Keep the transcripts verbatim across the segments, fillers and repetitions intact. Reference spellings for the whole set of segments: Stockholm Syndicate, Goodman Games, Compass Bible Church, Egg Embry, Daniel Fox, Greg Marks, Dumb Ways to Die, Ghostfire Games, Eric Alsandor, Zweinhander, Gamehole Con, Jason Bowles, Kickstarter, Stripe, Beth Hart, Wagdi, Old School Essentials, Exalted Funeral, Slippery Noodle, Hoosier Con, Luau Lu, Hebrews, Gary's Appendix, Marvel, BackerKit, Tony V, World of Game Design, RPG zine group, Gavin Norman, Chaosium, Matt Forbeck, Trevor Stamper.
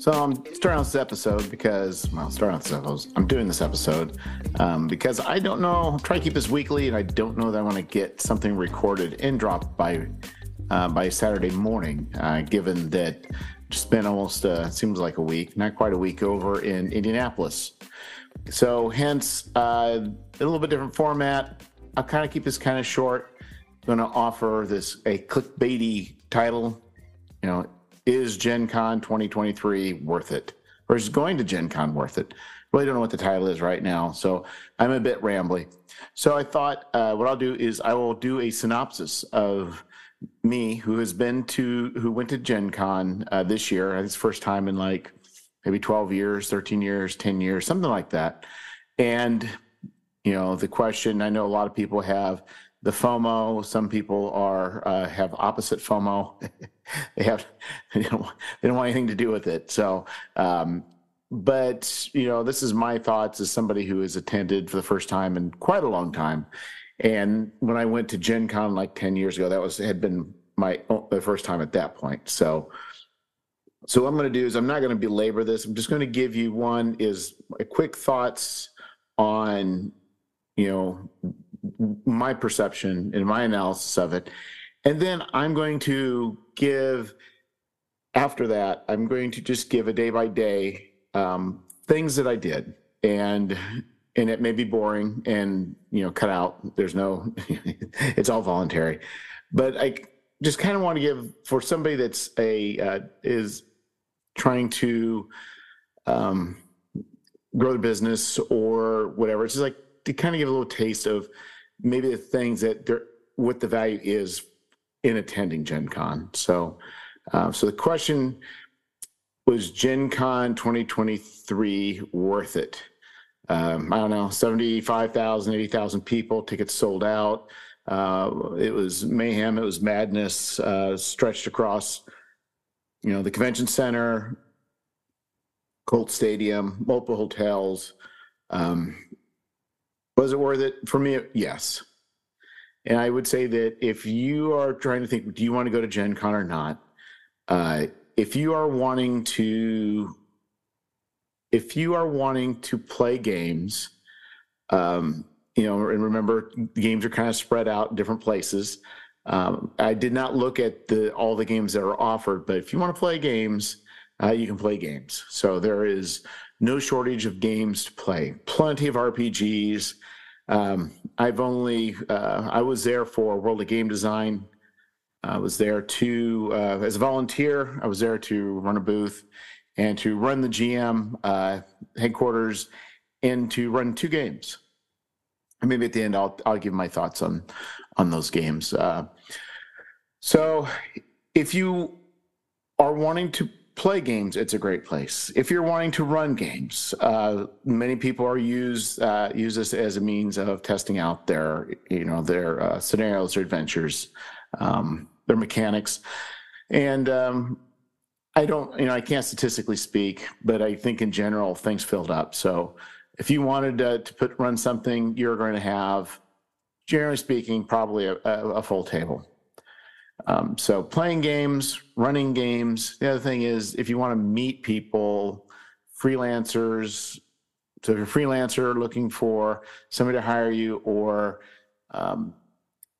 So I'm starting out this episode because, well, starting out this episode, I'm doing this episode um, because I don't know, I'm trying to keep this weekly, and I don't know that I want to get something recorded and dropped by uh, by Saturday morning, uh, given that it's been almost, uh, seems like a week, not quite a week over in Indianapolis. So hence, uh, a little bit different format. I'll kind of keep this kind of short. I'm going to offer this a clickbaity title, you know, is Gen Con twenty twenty-three worth it? Or is going to Gen Con worth it? Really don't know what the title is right now, so I'm a bit rambly. So I thought uh, what I'll do is I will do a synopsis of me, who has been to, who went to Gen Con uh, this year. It's first time in like maybe twelve years, thirteen years, ten years, something like that. And, you know, the question I know a lot of people have, the FOMO, some people are uh, have opposite FOMO. They have they don't, they don't want anything to do with it. So, um, but you know, this is my thoughts as somebody who has attended for the first time in quite a long time. And when I went to Gen Con like ten years ago, that was had been my the first time at that point. So, so what I'm going to do is I'm not going to belabor this. I'm just going to give you one is a quick thoughts on you know my perception and my analysis of it. And then I'm going to give, after that, I'm going to just give a day-by-day um, things that I did. And and it may be boring and, you know, cut out. There's no, it's all voluntary. But I just kind of want to give, for somebody that's a, uh, is trying to um, grow the business or whatever, it's just like to kind of give a little taste of maybe the things that they're, what the value is in attending Gen Con. So uh, so the question was, Gen Con twenty twenty-three worth it? Um, I don't know, seventy-five thousand, eighty thousand people, tickets sold out. Uh, it was mayhem, it was madness, uh, stretched across, you know, the convention center, Colt Stadium, multiple hotels. Um, was it worth it? For me, yes. And I would say that if you are trying to think, do you want to go to Gen Con or not? Uh, if you are wanting to, if you are wanting to play games, um, you know, and remember, games are kind of spread out in different places. Um, I did not look at the all the games that are offered, but if you want to play games, uh, you can play games. So there is no shortage of games to play. Plenty of R P Gs. Um, I've only, uh, I was there for World of Game Design. I was there to, uh, as a volunteer, I was there to run a booth and to run the G M uh, headquarters and to run two games. And maybe at the end, I'll, I'll give my thoughts on, on those games. Uh, so if you are wanting to play games, it's a great place. If you're wanting to run games, uh, many people are use uh, use this as a means of testing out their, you know, their uh, scenarios, their adventures, um, their mechanics. And um, I don't, you know, I can't statistically speak, but I think in general things filled up. So if you wanted uh, to put run something, you're going to have, generally speaking, probably a, a full table. Um, so playing games, running games. The other thing is, if you want to meet people, freelancers, so if you're a freelancer looking for somebody to hire you or um,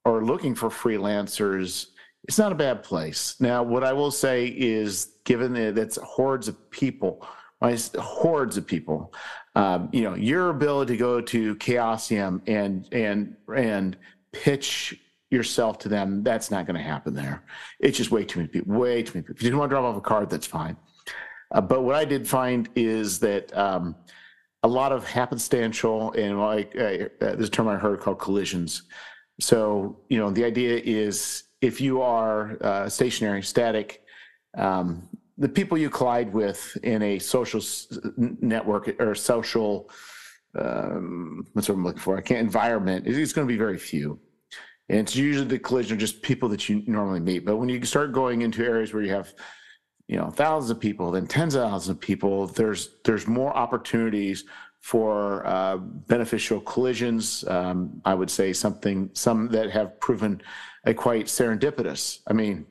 or looking for freelancers, it's not a bad place. Now, what I will say is, given that it's hordes of people, hordes of people, um, you know, your ability to go to Chaosium and, and, and pitch yourself to them, that's not going to happen there. It's just way too many people, way too many people. If you don't want to drop off a card, that's fine. Uh, but what I did find is that um, a lot of happenstantial, and like uh, this term I heard called collisions. So, you know, the idea is if you are uh, stationary, static, um, the people you collide with in a social s- network or social, um, what's what I'm looking for? I can't, environment, it's going to be very few. And it's usually the collision of just people that you normally meet. But when you start going into areas where you have, you know, thousands of people, then tens of thousands of people, there's there's more opportunities for uh, beneficial collisions. Um, I would say something, some that have proven a quite serendipitous. I mean,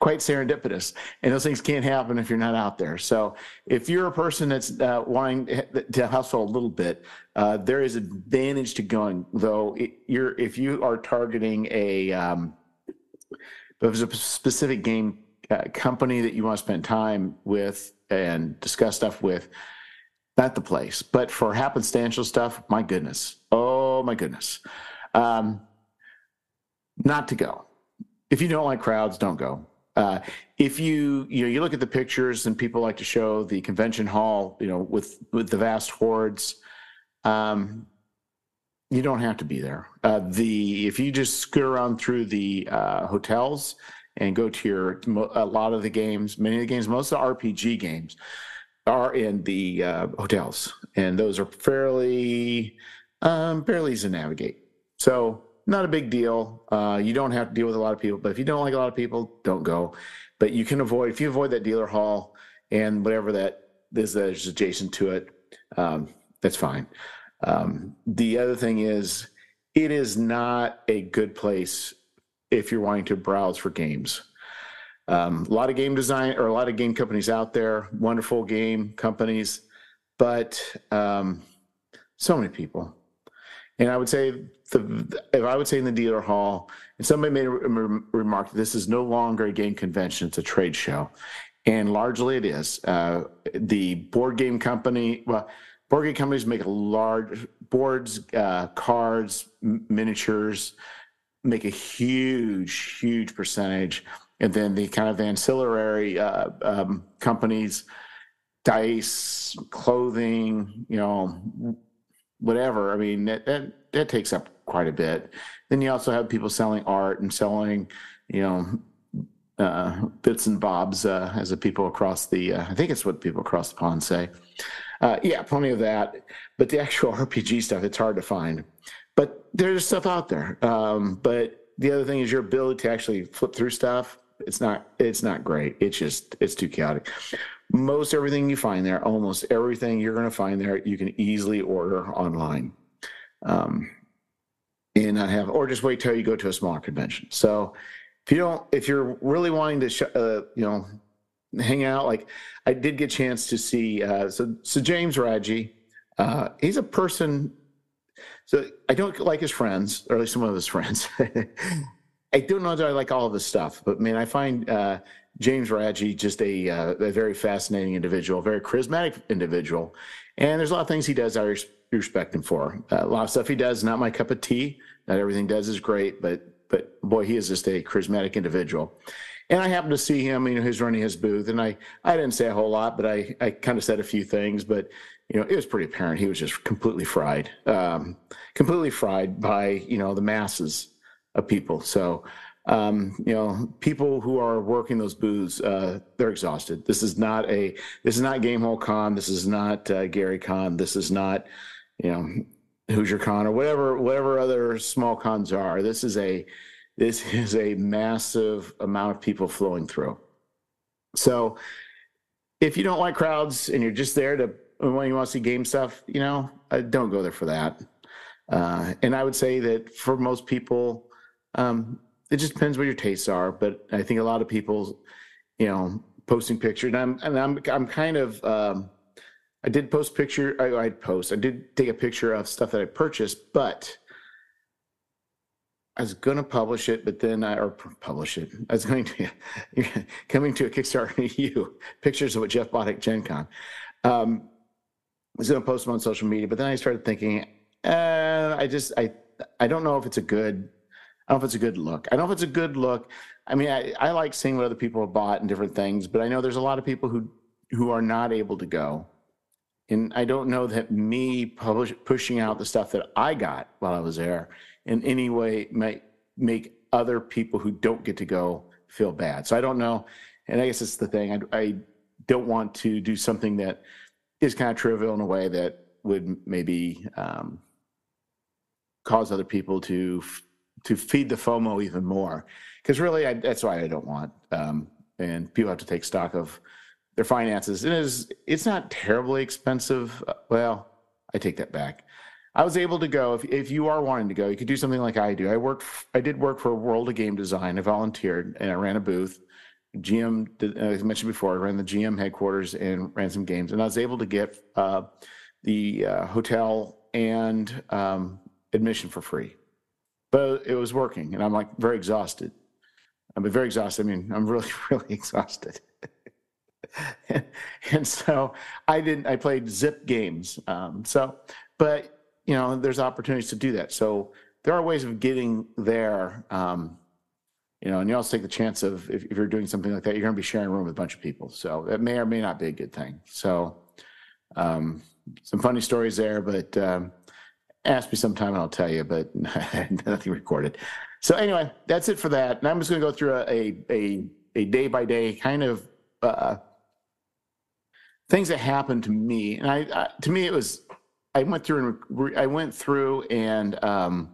quite serendipitous, and those things can't happen if you're not out there. So if you're a person that's uh, wanting to hustle a little bit, uh, there is advantage to going, though. It, you're if you are targeting a um, there's a specific game uh, company that you want to spend time with and discuss stuff with, not the place. But for happenstantial stuff, my goodness, oh my goodness, um, not to go. If you don't like crowds, don't go. Uh, if you you know you look at the pictures and people like to show the convention hall, you know, with with the vast hordes, um, you don't have to be there. Uh, the if you just scoot around through the uh, hotels and go to your a lot of the games, many of the games, most of the R P G games are in the uh, hotels, and those are fairly um, fairly easy to navigate. So. Not a big deal. Uh, you don't have to deal with a lot of people, but if you don't like a lot of people, don't go. But you can avoid, if you avoid that dealer hall and whatever that is that is adjacent to it, um, that's fine. Um, the other thing is, it is not a good place if you're wanting to browse for games. Um, a lot of game design or a lot of game companies out there, wonderful game companies, but um, so many people. And I would say, the, if I would say in the dealer hall, and somebody made a re remark, this is no longer a game convention, it's a trade show. And largely it is. Uh, the board game company, well, board game companies make a large, boards, uh, cards, miniatures, make a huge, huge percentage. And then the kind of ancillary uh, um, companies, dice, clothing, you know, whatever. I mean, that, that that takes up quite a bit. Then you also have people selling art and selling, you know, uh, bits and bobs, uh, as the people across the, uh, I think it's what people across the pond say. Uh, yeah, plenty of that. But the actual R P G stuff, it's hard to find. But there's stuff out there. Um, but the other thing is your ability to actually flip through stuff. It's not, it's not great. It's just, it's too chaotic. Most everything you find there, almost everything you're going to find there, you can easily order online, um, and not have, or just wait till you go to a smaller convention. So if you don't, if you're really wanting to, sh uh, you know, hang out, like I did get a chance to see, uh, so so James Raggi, uh, he's a person. So I don't like his friends, or at least some of his friends. I don't know that I like all of this stuff, but man, I find uh, James Raggi just a, uh, a very fascinating individual, very charismatic individual. And there's a lot of things he does I res respect him for. Uh, a lot of stuff he does, not my cup of tea. Not everything does is great, but but boy, he is just a charismatic individual. And I happened to see him, you know, he's running his booth, and I, I didn't say a whole lot, but I, I kind of said a few things, but you know, it was pretty apparent he was just completely fried, um, completely fried by, you know, the masses of people. So, um, you know, people who are working those booths, uh, they're exhausted. This is not a, this is not Gamehole Con. This is not uh, Gary Con. This is not, you know, Hoosier Con or whatever, whatever other small cons are. This is a, this is a massive amount of people flowing through. So if you don't like crowds and you're just there to, when you want to see game stuff, you know, uh, don't go there for that. Uh, and I would say that for most people, Um, it just depends what your tastes are, but I think a lot of people, you know, posting pictures. And I'm, and I'm, I'm kind of, um, I did post picture. I, I post. I did take a picture of stuff that I purchased, but I was going to publish it, but then I or publish it. I was going to coming to a Kickstarter near you, pictures of what Jeff bought at Gen Con. Um, I was going to post them on social media, but then I started thinking, uh, I just, I, I don't know if it's a good. I don't know if it's a good look. I don't know if it's a good look. I mean, I, I like seeing what other people have bought and different things, but I know there's a lot of people who who are not able to go. And I don't know that me publish, pushing out the stuff that I got while I was there in any way might make other people who don't get to go feel bad. So I don't know. And I guess it's the thing. I, I don't want to do something that is kind of trivial in a way that would maybe um, cause other people to... to feed the FOMO even more. Because really, I, that's why I don't want. Um, and people have to take stock of their finances. It is, it's not terribly expensive. Well, I take that back. I was able to go. If, if you are wanting to go, you could do something like I do. I worked, I did work for World of Game Design. I volunteered and I ran a booth. G M, as I mentioned before, I ran the G M headquarters and ran some games. And I was able to get uh, the uh, hotel and um, admission for free. But it was working, and I'm like very exhausted. I'm very exhausted. I mean, I'm really, really exhausted. and, and so I didn't, I played zip games. Um, so, but, you know, there's opportunities to do that. So there are ways of getting there. Um, You know, and you also take the chance of, if, if you're doing something like that, you're going to be sharing a room with a bunch of people. So that may or may not be a good thing. So um, some funny stories there, but um, ask me sometime and I'll tell you, but nothing recorded. So anyway, that's it for that. And I'm just going to go through a a a day-by-day kind of uh, things that happened to me. And I, I to me, it was, I went through and I went through and, um,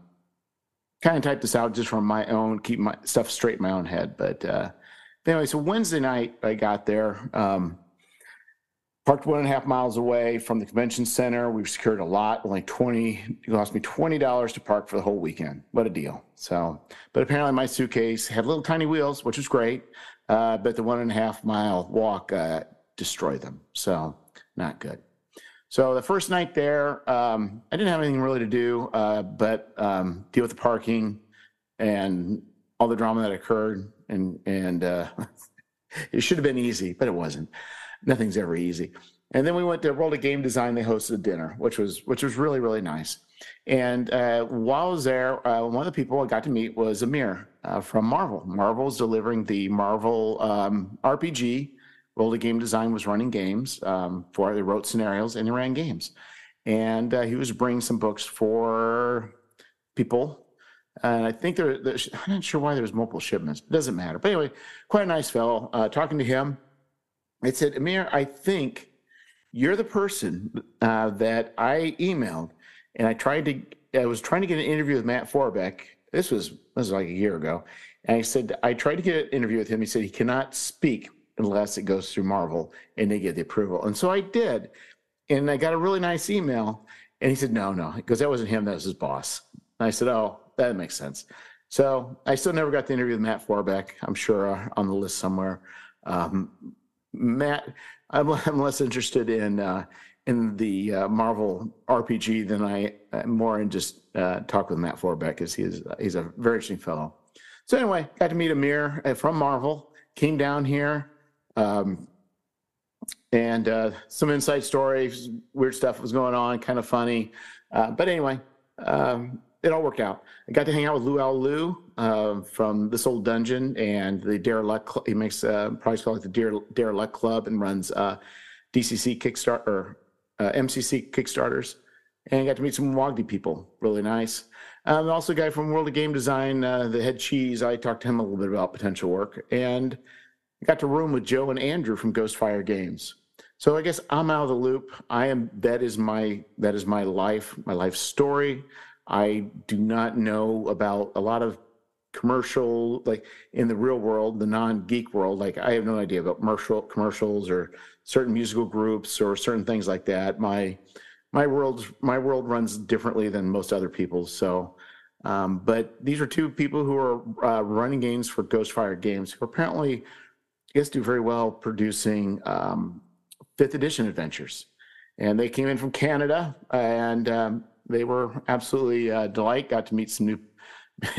kind of type this out just from my own, keep my stuff straight in my own head. But uh, anyway, so Wednesday night I got there, um, parked one and a half miles away from the convention center. We've secured a lot, only twenty, it cost me twenty dollars to park for the whole weekend. What a deal. So, but apparently my suitcase had little tiny wheels, which was great. Uh, but the one and a half mile walk uh, destroyed them. So not good. So the first night there, um, I didn't have anything really to do, uh, but um, deal with the parking and all the drama that occurred. And and uh, it should have been easy, but it wasn't. Nothing's ever easy. And then we went to World of Game Design. They hosted a dinner, which was which was really, really nice. And uh, while I was there, uh, one of the people I got to meet was Amir uh, from Marvel. Marvel's delivering the Marvel um, R P G. World of Game Design was running games um, for, they wrote scenarios and they ran games. And uh, he was bringing some books for people. And I think there, there I'm not sure why there's multiple shipments. It doesn't matter. But anyway, quite a nice fellow. Uh, talking to him, it said, Amir, I think you're the person uh, that I emailed. And I tried to, I was trying to get an interview with Matt Forbeck. This was, this was like a year ago. And I said, I tried to get an interview with him. He said he cannot speak unless it goes through Marvel and they get the approval. And so I did. And I got a really nice email. And he said, no, no, because that wasn't him. That was his boss. And I said, oh, that makes sense. So I still never got the interview with Matt Forbeck. I'm sure uh, on the list somewhere. Um, Matt, I'm, I'm less interested in uh, in the uh, Marvel R P G than I am more in just uh, talk with Matt Forbeck, because he is, he's a very interesting fellow. So anyway, got to meet Amir from Marvel, came down here. Um, and uh, some inside stories, weird stuff was going on, kind of funny. Uh, but anyway, um, it all worked out. I got to hang out with Luau Lu uh, from This Old Dungeon and the Dare Luck Club. He makes uh, probably called like the Dare, Dare Luck Club and runs uh, D C C Kickstarter, or uh, M C C Kickstarters. And I got to meet some Wagdi people, really nice. Um, also a guy from World of Game Design, uh, the head cheese, I talked to him a little bit about potential work. And I got to room with Joe and Andrew from Ghostfire Games. So I guess I'm out of the loop. I am, that is my, that is my life, my life story. I do not know about a lot of commercial, like in the real world, the non-geek world. Like I have no idea about commercial commercials or certain musical groups or certain things like that. My, my world, my world runs differently than most other people's. So, um, but these are two people who are uh, running games for Ghostfire Games, who apparently, I guess, do very well producing um, fifth edition adventures. And they came in from Canada, and um, they were absolutely uh, delight. Got to meet some new,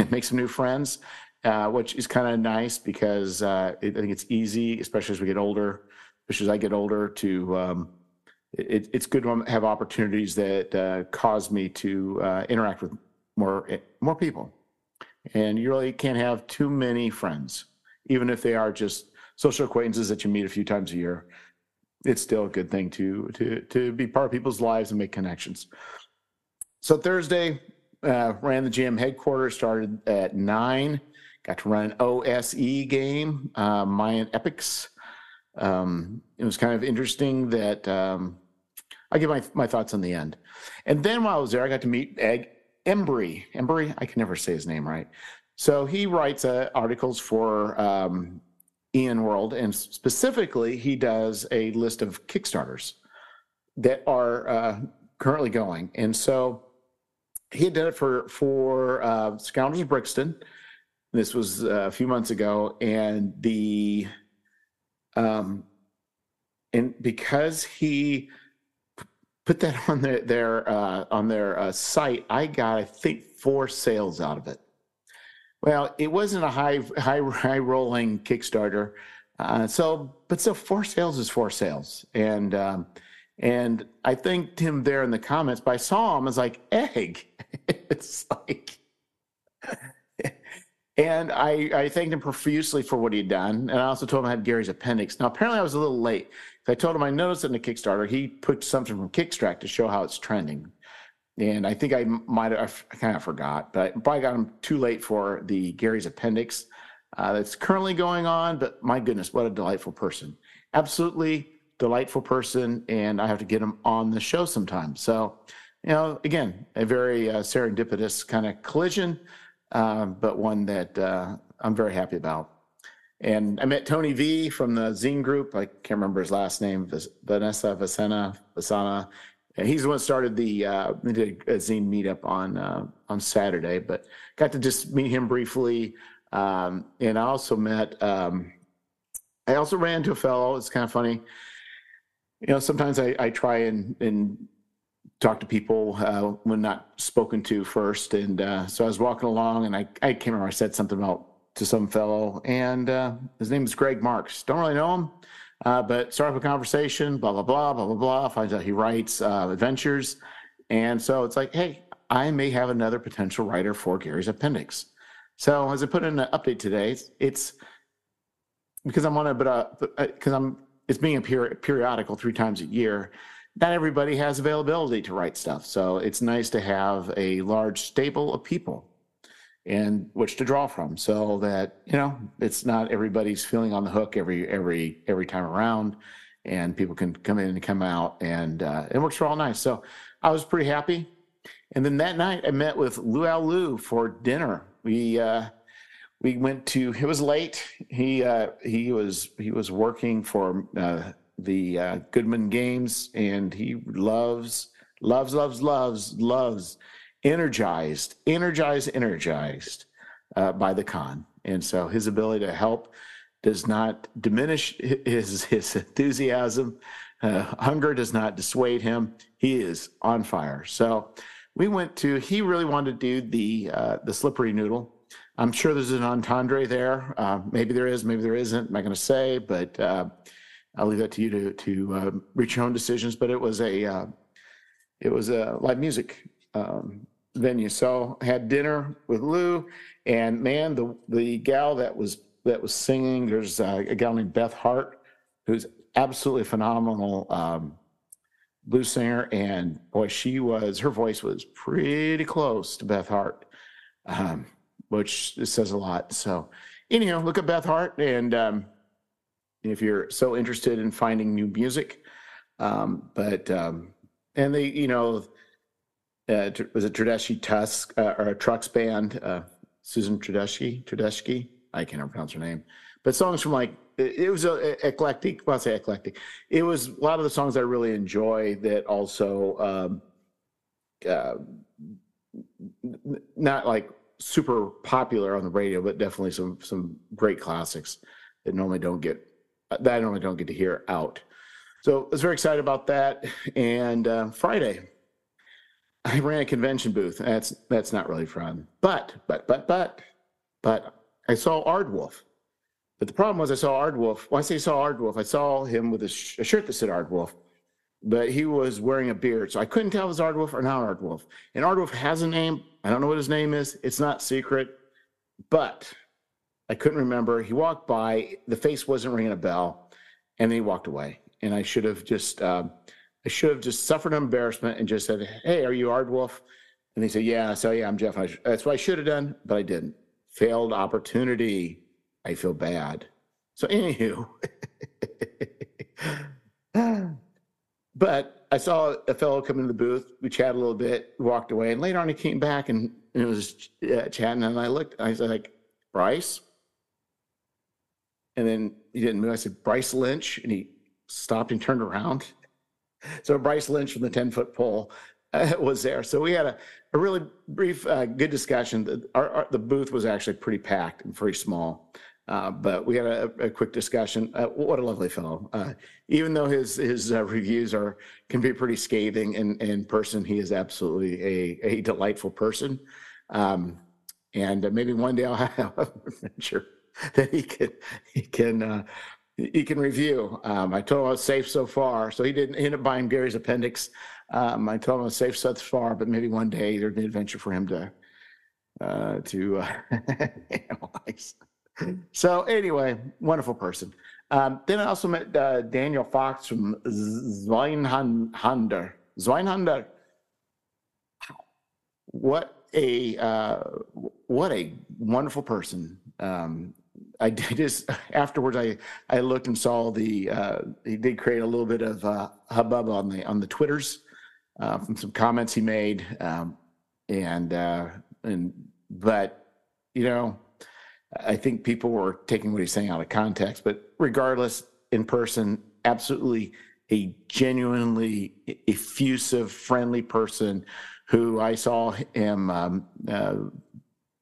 make some new friends, uh, which is kind of nice because uh, it, I think it's easy, especially as we get older, especially as I get older, to um, it, it's good to have opportunities that uh, cause me to uh, interact with more more people. And you really can't have too many friends, even if they are just social acquaintances that you meet a few times a year. It's still a good thing to to to be part of people's lives and make connections. So Thursday, uh, ran the G M headquarters, started at nine, got to run an O S E game, uh, Mayan Epics. Um, it was kind of interesting that um, I'll give my, my thoughts on the end. And then while I was there, I got to meet Egg Embry. Embry, I can never say his name right. So he writes uh, articles for... Um, Ian World, and specifically he does a list of Kickstarters that are uh, currently going. And so he had done it for for uh, Scoundrels Brixton. This was a few months ago, and the um, and because he put that on their their uh, on their uh, site, I got I think four sales out of it. Well, it wasn't a high high high rolling Kickstarter, uh, so but so four sales is four sales, and um, and I thanked him there in the comments. But I saw him, I was like, Egg, it's like. And I, I thanked him profusely for what he'd done. And I also told him I had Gary's Appendix. Now, apparently I was a little late. I told him I noticed in the Kickstarter, he put something from Kickstrack to show how it's trending. And I think I might have, I kind of forgot, but I probably got him too late for the Gary's Appendix uh, that's currently going on. But my goodness, what a delightful person. Absolutely delightful person. And I have to get him on the show sometime. So, you know, again, a very uh, serendipitous kind of collision. Uh, but one that uh, I'm very happy about. And I met Tony V from the Zine Group. I can't remember his last name, Vanessa Vasena, Vasana. And he's the one who started the uh, did a Zine meetup on uh, on Saturday, but got to just meet him briefly. Um, and I also met, um, I also ran into a fellow. It's kind of funny. You know, sometimes I, I try and, and talk to people uh, when not spoken to first. And uh, so I was walking along and I, I can't remember, I said something about to some fellow and uh, his name is Greg Marks. Don't really know him, uh, but start up a conversation, blah, blah, blah, blah, blah, blah. Finds out he writes uh, adventures. And so it's like, hey, I may have another potential writer for Gary's Appendix. So as I put in an update today, it's, it's because I'm on a bit of, because I'm, it's being a peri- periodical three times a year. Not everybody has availability to write stuff. So it's nice to have a large stable of people and which to draw from so that, you know, it's not everybody's feeling on the hook every, every, every time around and people can come in and come out and uh, it works for all nice. So I was pretty happy. And then that night I met with Luau Lu for dinner. We, uh, we went to, it was late. He, uh, he was, he was working for, uh, the uh, Goodman Games, and he loves, loves, loves, loves, loves, energized, energized, energized uh, by the con. And so his ability to help does not diminish his, his enthusiasm. Uh, hunger does not dissuade him. He is on fire. So we went to, he really wanted to do the uh, the Slippery Noodle. I'm sure there's an entendre there. Uh, maybe there is, maybe there isn't. I'm not going to say, but... Uh, I'll leave that to you to to uh, reach your own decisions. But it was a uh, it was a live music um, venue. So I had dinner with Lou, and man, the the gal that was that was singing. There's a, a gal named Beth Hart, who's absolutely phenomenal um, blues singer. And boy, she was her voice was pretty close to Beth Hart, um, which says a lot. So anyhow, look at Beth Hart and. Um, If you're so interested in finding new music, um, but um, and they, you know, uh, was it Tedeschi Tusk uh, or a Trucks Band? Uh, Susan Tedeschi, Tedeschi, I can't pronounce her name, but songs from like it, it was a, a, eclectic. Well, I say eclectic. It was a lot of the songs I really enjoy that also um, uh, not like super popular on the radio, but definitely some some great classics that normally don't get. that I normally don't get to hear out. So I was very excited about that. And uh, Friday, I ran a convention booth. That's that's not really fun. But, but, but, but, but I saw Ardwolf. But the problem was I saw Ardwolf. When I say saw Ardwolf, I saw him with a, sh- a shirt that said Ardwolf. But he was wearing a beard. So I couldn't tell if it was Ardwolf or not Ardwolf. And Ardwolf has a name. I don't know what his name is. It's not secret. But... I couldn't remember. He walked by. The face wasn't ringing a bell, and then he walked away. And I should have just, uh, I should have just suffered embarrassment and just said, "Hey, are you Ardwolf?" And he said, "Yeah." So yeah, I'm Jeff. I sh- That's what I should have done, but I didn't. Failed opportunity. I feel bad. So anywho, but I saw a fellow come into the booth. We chatted a little bit, walked away, and later on he came back and, and it was uh, chatting. And I looked. And I said, like, Bryce. And then he didn't move. I said, Bryce Lynch. And he stopped and turned around. So Bryce Lynch from the ten-foot pole uh, was there. So we had a, a really brief, uh, good discussion. The, our, our, the booth was actually pretty packed and pretty small, uh, but we had a, a quick discussion. Uh, what a lovely fellow. Uh, even though his his uh, reviews are can be pretty scathing in, in person, he is absolutely a, a delightful person. Um, and uh, maybe one day I'll have an adventure that he can, he can uh, he can review. Um, I told him I was safe so far. So he didn't end up buying Gary's Appendix. Um, I told him I was safe so far, but maybe one day there'd be an adventure for him to uh, to uh, analyze. So anyway, wonderful person. Um, then I also met uh, Daniel Fox from Zweinhander. Zweinhander. What a uh, what a wonderful person. Um, I did just afterwards. I, I looked and saw the uh, he did create a little bit of uh, hubbub on the on the Twitters uh, from some comments he made, um, and uh, and but you know, I think people were taking what he's saying out of context. But regardless, in person, absolutely a genuinely effusive, friendly person who I saw him. Um, uh,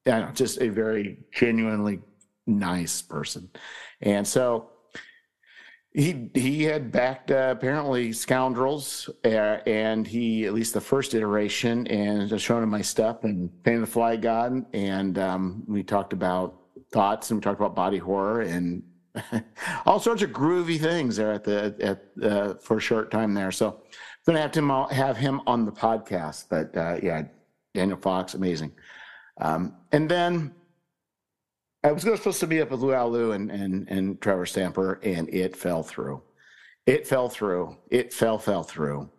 I don't know, just a very genuinely nice person. And so he he had backed uh, apparently Scoundrels uh, and he at least the first iteration, and just showing him my stuff and Painting the Fly God, and um we talked about thoughts and we talked about body horror and all sorts of groovy things there at the at uh, for a short time there. So I'm gonna have to have him on the podcast, but uh yeah, Daniel Fox, amazing. Um and then I was supposed to meet up with Luau Lu and, and, and Trevor Stamper, and it fell through. It fell through. It fell, fell through.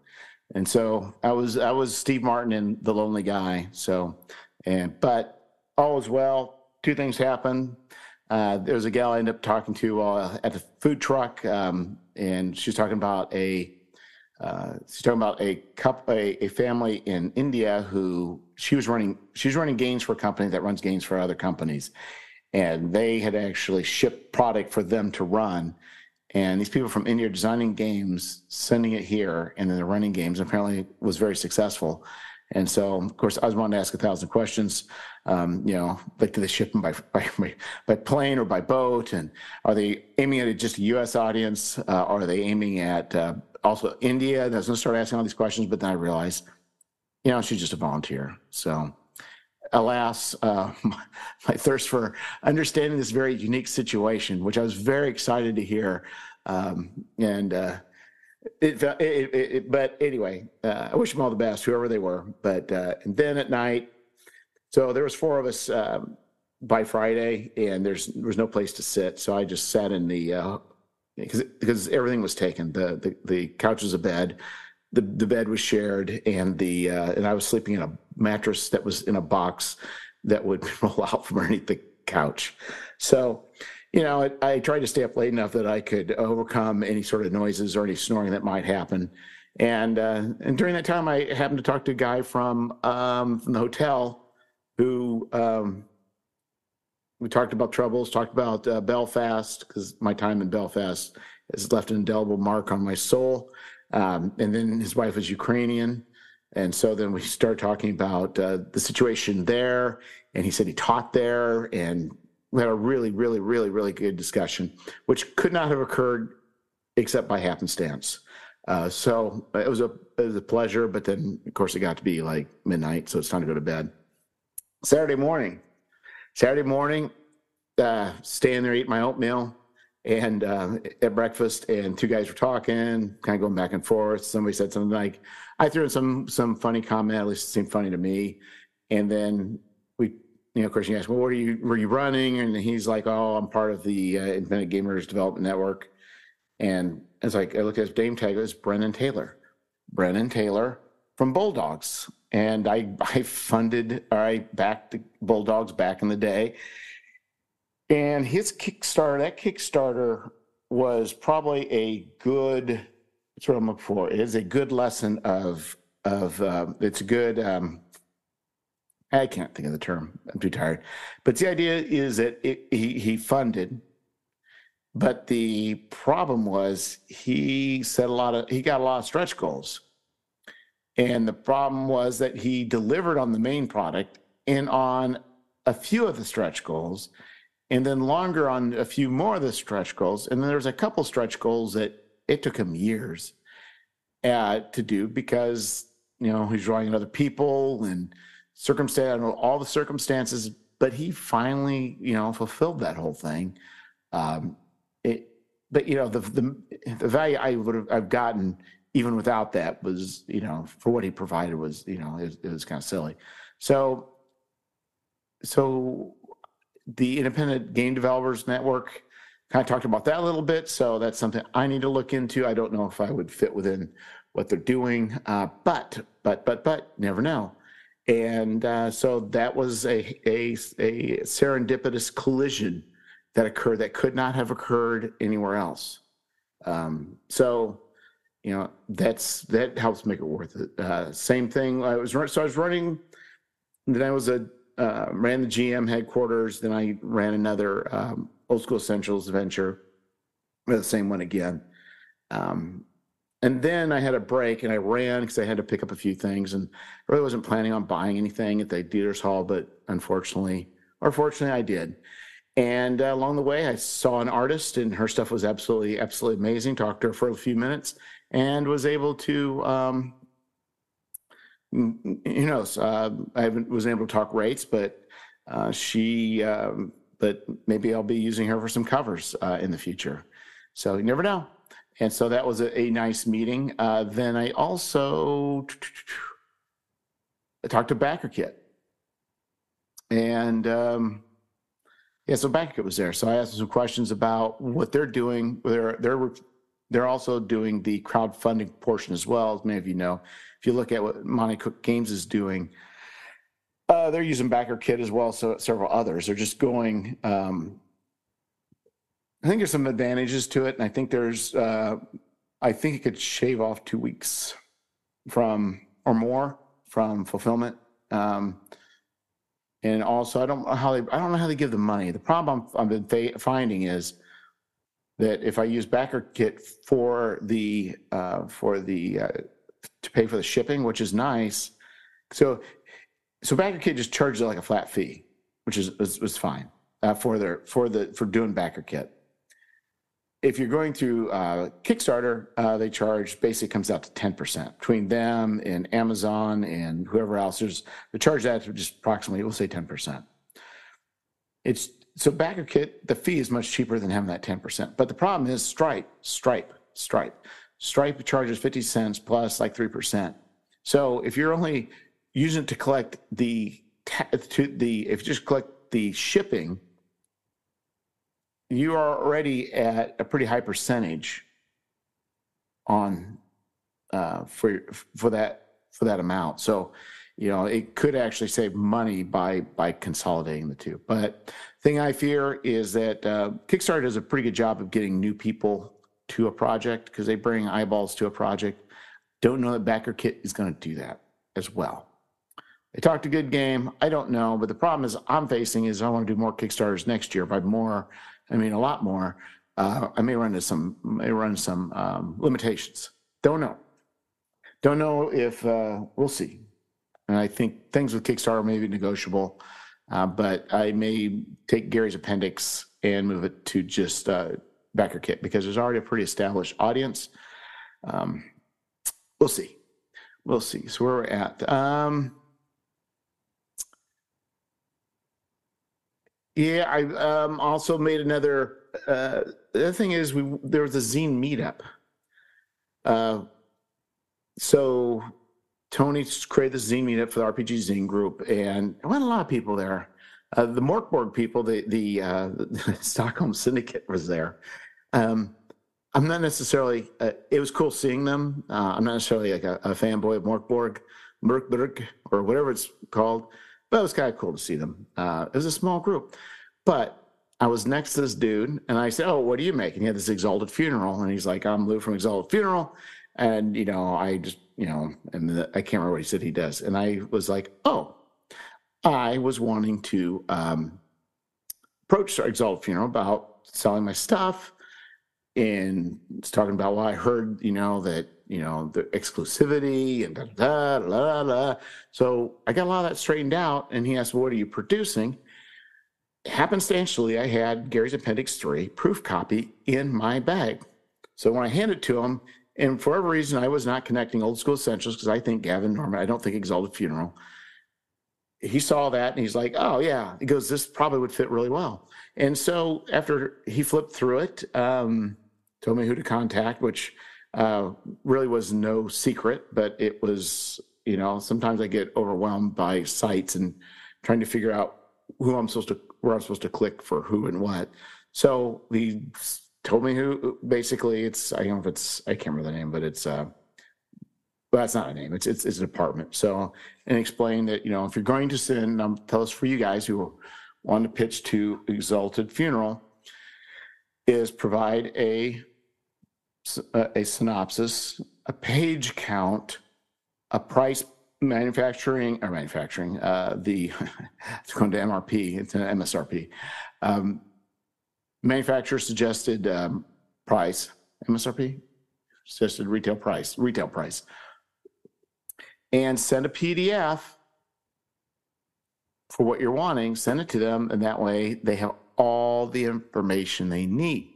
And so I was I was Steve Martin and the lonely guy. So, and but all was well. Two things happened. Uh, there was a gal I ended up talking to uh, at the food truck, um, and she's talking about a uh, she's talking about a couple, a, a family in India who she was running she was running games for a company that runs games for other companies. And they had actually shipped product for them to run. And these people from India are designing games, sending it here, and then they're running games. Apparently, it was very successful. And so, of course, I was wanting to ask a thousand questions. Um, you know, like, do they ship them by, by by plane or by boat? And are they aiming at just a U S audience? Uh, are they aiming at uh, also India? I was going to start asking all these questions, but then I realized, you know, she's just a volunteer. So, alas, uh, my, my thirst for understanding this very unique situation, which I was very excited to hear, um, and uh, it, it, it, it. But anyway, uh, I wish them all the best, whoever they were. But uh, and then at night, so there was four of us um, by Friday, and there's there was no place to sit, so I just sat in the because uh, because everything was taken. The the the couch was a bed. The, the bed was shared, and the uh, and I was sleeping in a mattress that was in a box that would roll out from underneath the couch. So, you know, I, I tried to stay up late enough that I could overcome any sort of noises or any snoring that might happen. And uh, and during that time, I happened to talk to a guy from um, from the hotel who um, we talked about troubles, talked about uh, Belfast, because my time in Belfast has left an indelible mark on my soul. Um, and then his wife was Ukrainian. And so then we started talking about uh, the situation there. And he said he taught there. And we had a really, really, really, really good discussion, which could not have occurred except by happenstance. Uh, so it was, a, it was a pleasure. But then, of course, it got to be like midnight. So it's time to go to bed. Saturday morning. Saturday morning, uh, staying there, eating my oatmeal. And uh, at breakfast, and two guys were talking, kind of going back and forth. Somebody said something like, I threw in some some funny comment, at least it seemed funny to me. And then we, you know, of course, you asked, well, what are you, were you running? And he's like, oh, I'm part of the uh, Infinite Gamers Development Network. And it's like, I looked at his name tag, it was Brennan Taylor. Brennan Taylor from Bulldogs. And I, I funded, or I backed the Bulldogs back in the day. And his Kickstarter, that Kickstarter was probably a good, that's what I'm looking for, it is a good lesson of, of uh, it's a good, um, I can't think of the term, I'm too tired. But the idea is that it, he, he funded, but the problem was he set a lot of, he got a lot of stretch goals. And the problem was that he delivered on the main product and on a few of the stretch goals, and then longer on a few more of the stretch goals. And then there's a couple stretch goals that it took him years uh, to do because, you know, he's drawing on other people and circumstance, all the circumstances, but he finally, you know, fulfilled that whole thing. Um, it, but, you know, the, the, the value I would have I've gotten even without that was, you know, for what he provided was, you know, it, it was kind of silly. So, so the Independent Game Developers Network kind of talked about that a little bit. So that's something I need to look into. I don't know if I would fit within what they're doing, uh, but, but, but, but never know. And uh, so that was a, a, a serendipitous collision that occurred that could not have occurred anywhere else. Um, so, you know, that's, that helps make it worth it. Uh, same thing. I was, so I was running, then I was a, Uh, ran the G M headquarters. Then I ran another um, Old School Essentials venture, the same one again. Um, and then I had a break and I ran because I had to pick up a few things and really wasn't planning on buying anything at the dealer's hall, but unfortunately, or fortunately, I did. And uh, along the way, I saw an artist and her stuff was absolutely, absolutely amazing. Talked to her for a few minutes and was able to... Um, Who knows? Uh, I haven't was able to talk rates, but uh, she. Um, but maybe I'll be using her for some covers uh, in the future. So you never know. And so that was a, a nice meeting. Uh, then I also I talked to BackerKit, and um, yeah, so BackerKit was there. So I asked them some questions about what they're doing. They're they're they're also doing the crowdfunding portion as well, as many of you know. If you look at what Monte Cook Games is doing, uh, they're using BackerKit as well, so several others. They're just going, um, I think there's some advantages to it, and I think there's, uh, I think it could shave off two weeks from, or more, from fulfillment. Um, and also, I don't know how they, I don't know how they give the money. The problem I'm, I've been finding is that if I use BackerKit for the, uh, for the, uh, to pay for the shipping, which is nice. So, so BackerKit just charges like a flat fee, which is was, was fine uh, for their for the for doing BackerKit. If you're going through uh, Kickstarter, uh, they charge basically comes out to ten percent between them and Amazon and whoever else. There's the charge that to just approximately we'll say ten percent. It's so BackerKit the fee is much cheaper than having that ten percent. But the problem is Stripe, Stripe, Stripe. Stripe charges fifty cents plus like three percent. So if you're only using it to collect the, to the, if you just collect the shipping, you are already at a pretty high percentage on, uh, for, for that, for that amount. So, you know, it could actually save money by, by consolidating the two. But thing I fear is that, uh, Kickstarter does a pretty good job of getting new people to a project because they bring eyeballs to a project. Don't know that BackerKit is going to do that as well. They talked a good game. I don't know, but the problem is I'm facing is I want to do more Kickstarters next year. By more, I mean a lot more. Uh, I may run into some may run some um, limitations. Don't know. Don't know if uh, we'll see. And I think things with Kickstarter may be negotiable, uh, but I may take Gary's Appendix and move it to just. Uh, BackerKit because there's already a pretty established audience. Um, we'll see. We'll see. So where we're at. Um, yeah, I um, also made another. Uh, the other thing is we there was a zine meetup. Uh, so Tony created the zine meetup for the R P G zine group, and I went a lot of people there. Uh, the Mörk Borg people, the the, uh, the Stockholm Syndicate was there. Um, I'm not necessarily. Uh, it was cool seeing them. Uh, I'm not necessarily like a, a fanboy of Mörk Borg, Mörk Borg, or whatever it's called, but it was kind of cool to see them. Uh, it was a small group, but I was next to this dude, and I said, "Oh, what do you make?" And he had this Exalted Funeral, and he's like, "I'm Lou from Exalted Funeral," and you know, I just you know, and the, I can't remember what he said he does, and I was like, "Oh." I was wanting to um, approach Exalted Funeral about selling my stuff and talking about, well, I heard, you know, that you know, the exclusivity and da da da da da. So I got a lot of that straightened out, and he asked, well, what are you producing? Happenstantially, I had Gary's Appendix three proof copy in my bag. So when I handed it to him, and for whatever reason, I was not connecting Old School Essentials because I think Gavin Norman, I don't think Exalted Funeral. He saw that, and he's like, oh, yeah. He goes, this probably would fit really well. And so after he flipped through it, um, told me who to contact, which uh, really was no secret, but it was, you know, sometimes I get overwhelmed by sites and trying to figure out who I'm supposed to, where I'm supposed to click for who and what. So he told me who, basically it's, I don't know if it's, I can't remember the name, but it's, uh, well, that's not a name. It's, it's, it's an apartment. So, and explain that, you know, if you're going to send, um, tell us for you guys who want to pitch to Exalted Funeral is provide a, a, a synopsis, a page count, a price manufacturing or manufacturing, uh, the, it's going to M R P, it's an M S R P, um, manufacturer suggested um, price, M S R P, suggested retail price, retail price, and send a P D F for what you're wanting, send it to them, and that way they have all the information they need.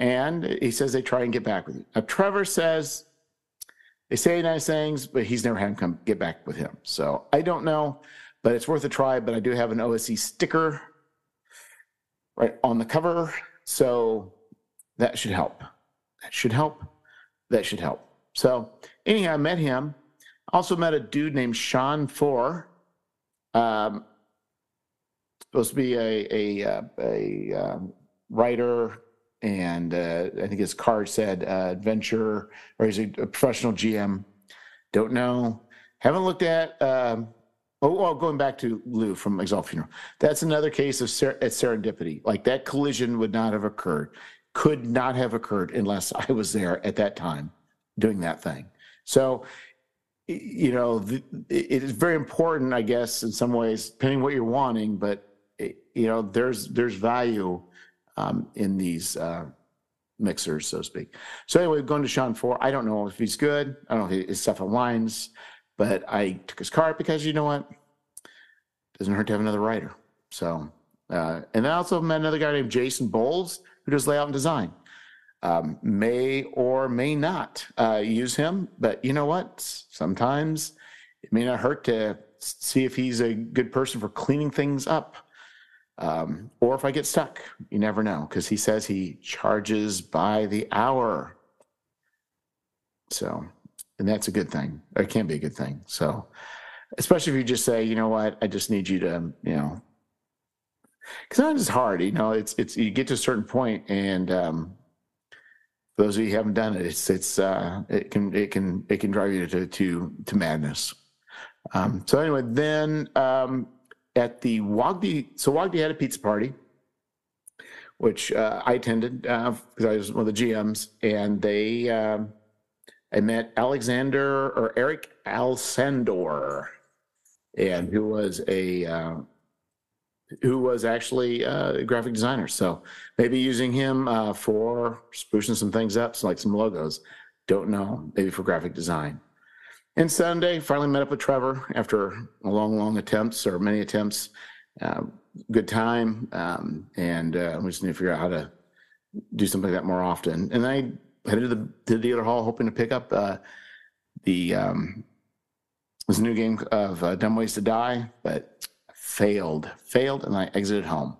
And he says they try and get back with you. Now, Trevor says they say nice things, but he's never had him come get back with him. So I don't know, but it's worth a try. But I do have an O S E sticker right on the cover, so that should help. That should help. That should help. So anyhow, I met him. Also met a dude named Sean Four. Um, supposed to be a a, a, a um, writer, and uh, I think his card said uh, adventure, or he's a, a professional G M. Don't know. Haven't looked at. Um, Oh, well, going back to Lou from Exalted Funeral, that's another case of ser- serendipity. Like that collision would not have occurred, could not have occurred unless I was there at that time doing that thing. So, you know, the, it is very important, I guess, in some ways, depending what you're wanting. But it, you know, there's there's value um, in these uh, mixers, so to speak. So anyway, going to Sean Four. I don't know if he's good. I don't know if his stuff aligns. But I took his card because, you know what, doesn't hurt to have another writer. So, uh, and I also met another guy named Jason Bowles, who does layout and design. Um, may or may not uh, use him, but you know what? Sometimes it may not hurt to see if he's a good person for cleaning things up, um, or if I get stuck. You never know, because he says he charges by the hour. So... and that's a good thing. It can be a good thing. So, especially if you just say, you know what, I just need you to, you know, because it's hard. You know, it's it's you get to a certain point, and um, for those of you who haven't done it, it's it's uh, it can it can it can drive you to to to madness. Um, so anyway, then um, at the Wagdi, so Wagdi had a pizza party, which uh, I attended because uh, I was one of the G Ms, and they. Um, I met Alexander or Eric Alsandor, and who was a uh, who was actually a graphic designer. So maybe using him uh, for sprucing some things up, so like some logos. Don't know. Maybe for graphic design. And Sunday, finally met up with Trevor after a long, long attempts or many attempts. Uh, good time, um, and uh, we just need to figure out how to do something like that more often. And I. Headed to the to the other hall, hoping to pick up uh, the um, this new game of uh, Dumb Ways to Die, but failed, failed, and I exited home.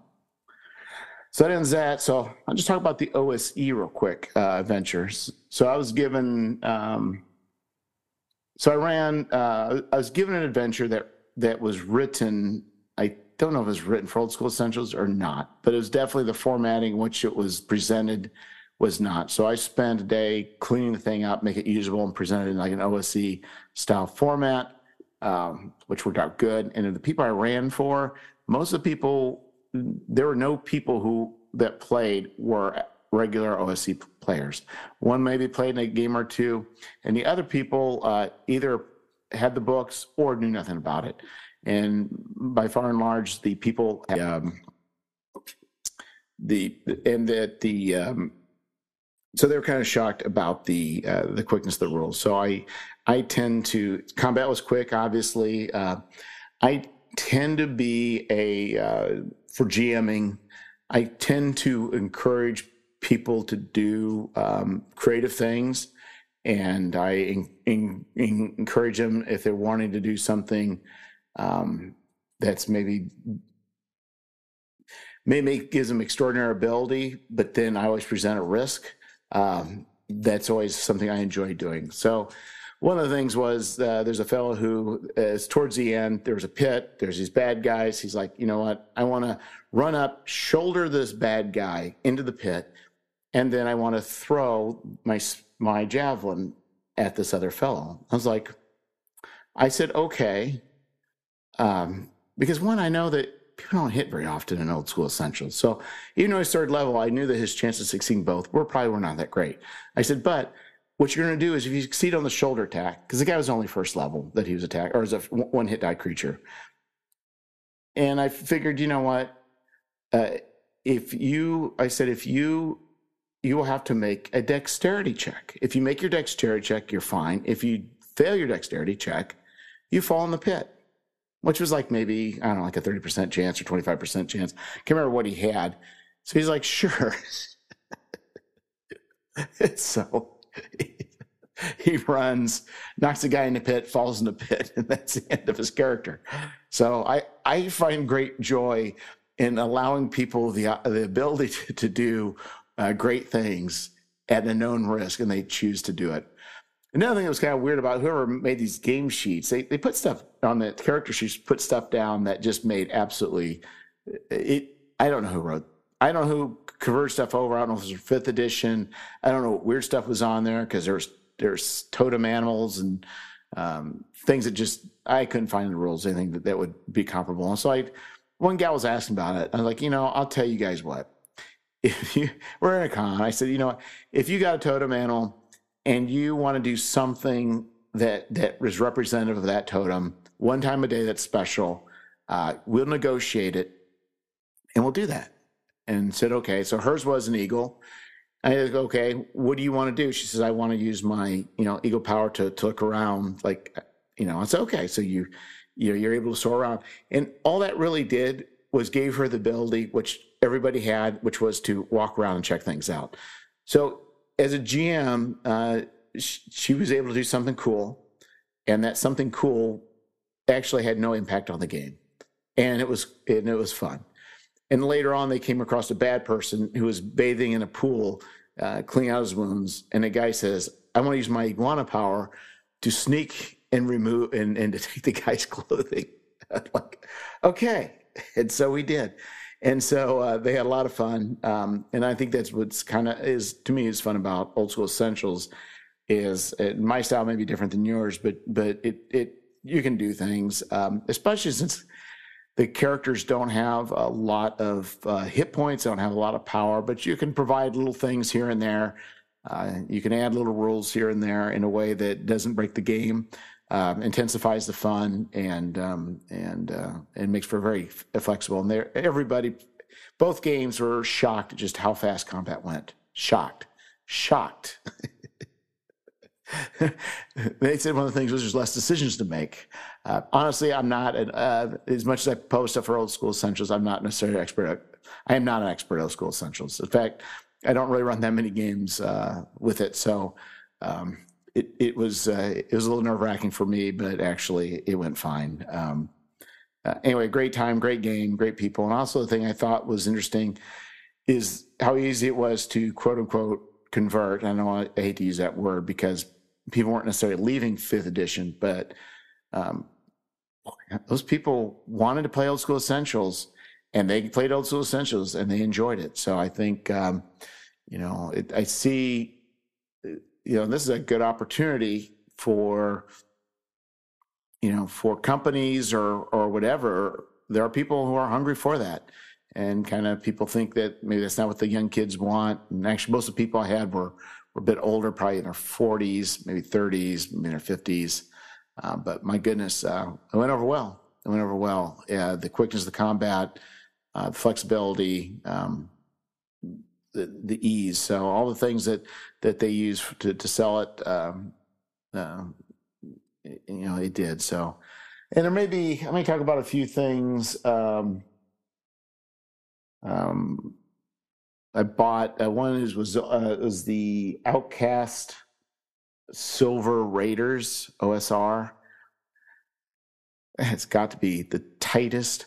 So that ends that. So I'll just talk about the O S E real quick uh, adventures. So I was given, um, so I ran, uh, I was given an adventure that that was written. I don't know if it was written for Old School Essentials or not, but it was definitely the formatting in which it was presented. Was not. So I spent a day cleaning the thing up, make it usable, and present it in like an O S E style format, um, which worked out good. And the people I ran for, most of the people, there were no people who that played were regular O S E players. One maybe played in a game or two, and the other people uh, either had the books or knew nothing about it. And by far and large, the people, um, the and that the um, so they were kind of shocked about the uh, the quickness of the rules. So I I tend to combat was quick, obviously. Uh, I tend to be a uh, for GMing. I tend to encourage people to do um, creative things, and I in, in, in encourage them if they're wanting to do something um, that's maybe. Maybe gives them extraordinary ability, but then I always present a risk. Um, that's always something I enjoy doing. So one of the things was uh, there's a fellow who is towards the end, there was a pit, there's these bad guys. He's like, you know what? I want to run up, shoulder this bad guy into the pit, and then I want to throw my, my javelin at this other fellow. I was like, I said, okay. Um, because one, I know that people don't hit very often in Old School Essentials. So even though I started level, I knew that his chances of succeeding both were probably were not that great. I said, but what you're going to do is if you succeed on the shoulder attack, because the guy was only first level that he was attacked, or as a one hit die creature. And I figured, you know what? Uh, if you, I said, if you, you will have to make a dexterity check. If you make your dexterity check, you're fine. If you fail your dexterity check, you fall in the pit. Which was like maybe, I don't know, like a thirty percent chance or twenty-five percent chance. I can't remember what he had. So he's like, sure. So he runs, knocks the guy in the pit, falls in the pit, and that's the end of his character. So I, I find great joy in allowing people the, the ability to, to do uh, great things at a known risk, and they choose to do it. Another thing that was kind of weird about whoever made these game sheets, they, they put stuff on the character sheets, put stuff down that just made absolutely, it. I don't know who wrote, I don't know who converted stuff over. I don't know if it was fifth edition. I don't know what weird stuff was on there because there's there's totem animals and um, things that just, I couldn't find in the rules, anything that, that would be comparable. And so I, one gal was asking about it. I was like, you know, I'll tell you guys what. If you we're in a con, I said, you know, if you got a totem animal, and you want to do something that that is representative of that totem, one time a day that's special, uh, we'll negotiate it, and we'll do that. And said, okay. So hers was an eagle. I said, okay, what do you want to do? She says, I want to use my, you know, eagle power to, to look around, like, you know. I said, okay. So you, you know, you're able to soar around. And all that really did was gave her the ability, which everybody had, which was to walk around and check things out. So as a G M, uh, she was able to do something cool, and that something cool actually had no impact on the game, and it was and it was fun. And later on, they came across a bad person who was bathing in a pool, uh, cleaning out his wounds, and the guy says, "I want to use my iguana power to sneak and remove and, and to take the guy's clothing." Like, okay, and so we did. And so uh, they had a lot of fun, um, and I think that's what's kind of is to me is fun about Old School Essentials. Is uh, my style may be different than yours, but but it it you can do things, um, especially since the characters don't have a lot of uh, hit points, don't have a lot of power, but you can provide little things here and there. Uh, you can add little rules here and there in a way that doesn't break the game, Um, intensifies the fun, and um, and uh, and makes for very flexible. And there, everybody, both games were shocked at just how fast combat went. Shocked, shocked. They said one of the things was there's less decisions to make. Uh, honestly, I'm not an, uh, as much as I post stuff for Old School Essentials. I'm not necessarily an expert. I am not an expert at Old School Essentials. In fact, I don't really run that many games uh, with it. So. Um, It, it was uh, it was a little nerve wracking for me, but actually it went fine. Um, uh, anyway, great time, great game, great people, and also the thing I thought was interesting is how easy it was to quote unquote convert. I know I, I hate to use that word because people weren't necessarily leaving fifth edition, but um, those people wanted to play Old School Essentials, and they played Old School Essentials and they enjoyed it. So I think um, you know it, I see. You know, this is a good opportunity for, you know, for companies or or whatever. There are people who are hungry for that, and kind of people think that maybe that's not what the young kids want. And actually, most of the people I had were were a bit older, probably in their forties, maybe thirties, maybe their fifties. Uh, but my goodness, uh, it went over well. It went over well. Uh, the quickness of the combat, uh, the flexibility. Um, the, the ease. So all the things that, that they use to, to sell it, um, uh, you know, they did. So, and there may be, I may talk about a few things. Um, um, I bought uh, one is was uh, was the Outcast Silver Raiders O S R. It's got to be the tightest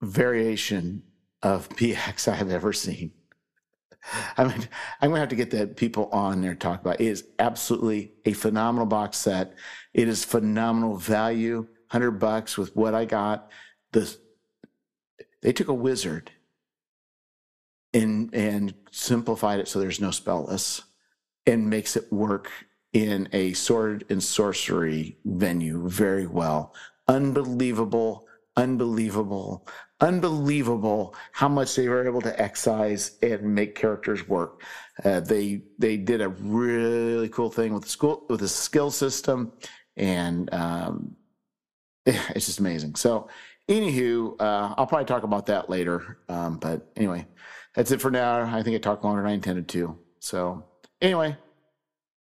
variation of P X I have ever seen. I mean, I'm gonna have to get the people on there to talk about it. It is absolutely a phenomenal box set. It is phenomenal value. one hundred bucks with what I got. The they took a wizard and and simplified it so there's no spell lists and makes it work in a sword and sorcery venue very well. Unbelievable, unbelievable, unbelievable how much they were able to excise and make characters work. Uh, they they did a really cool thing with the school with the skill system, and um, it's just amazing. So, anywho, uh, I'll probably talk about that later. Um, but anyway, that's it for now. I think I talked longer than I intended to. So anyway,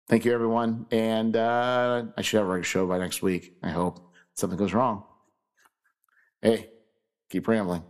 thank you everyone, and uh, I should have a show by next week. I hope. Something goes wrong. Hey, keep rambling.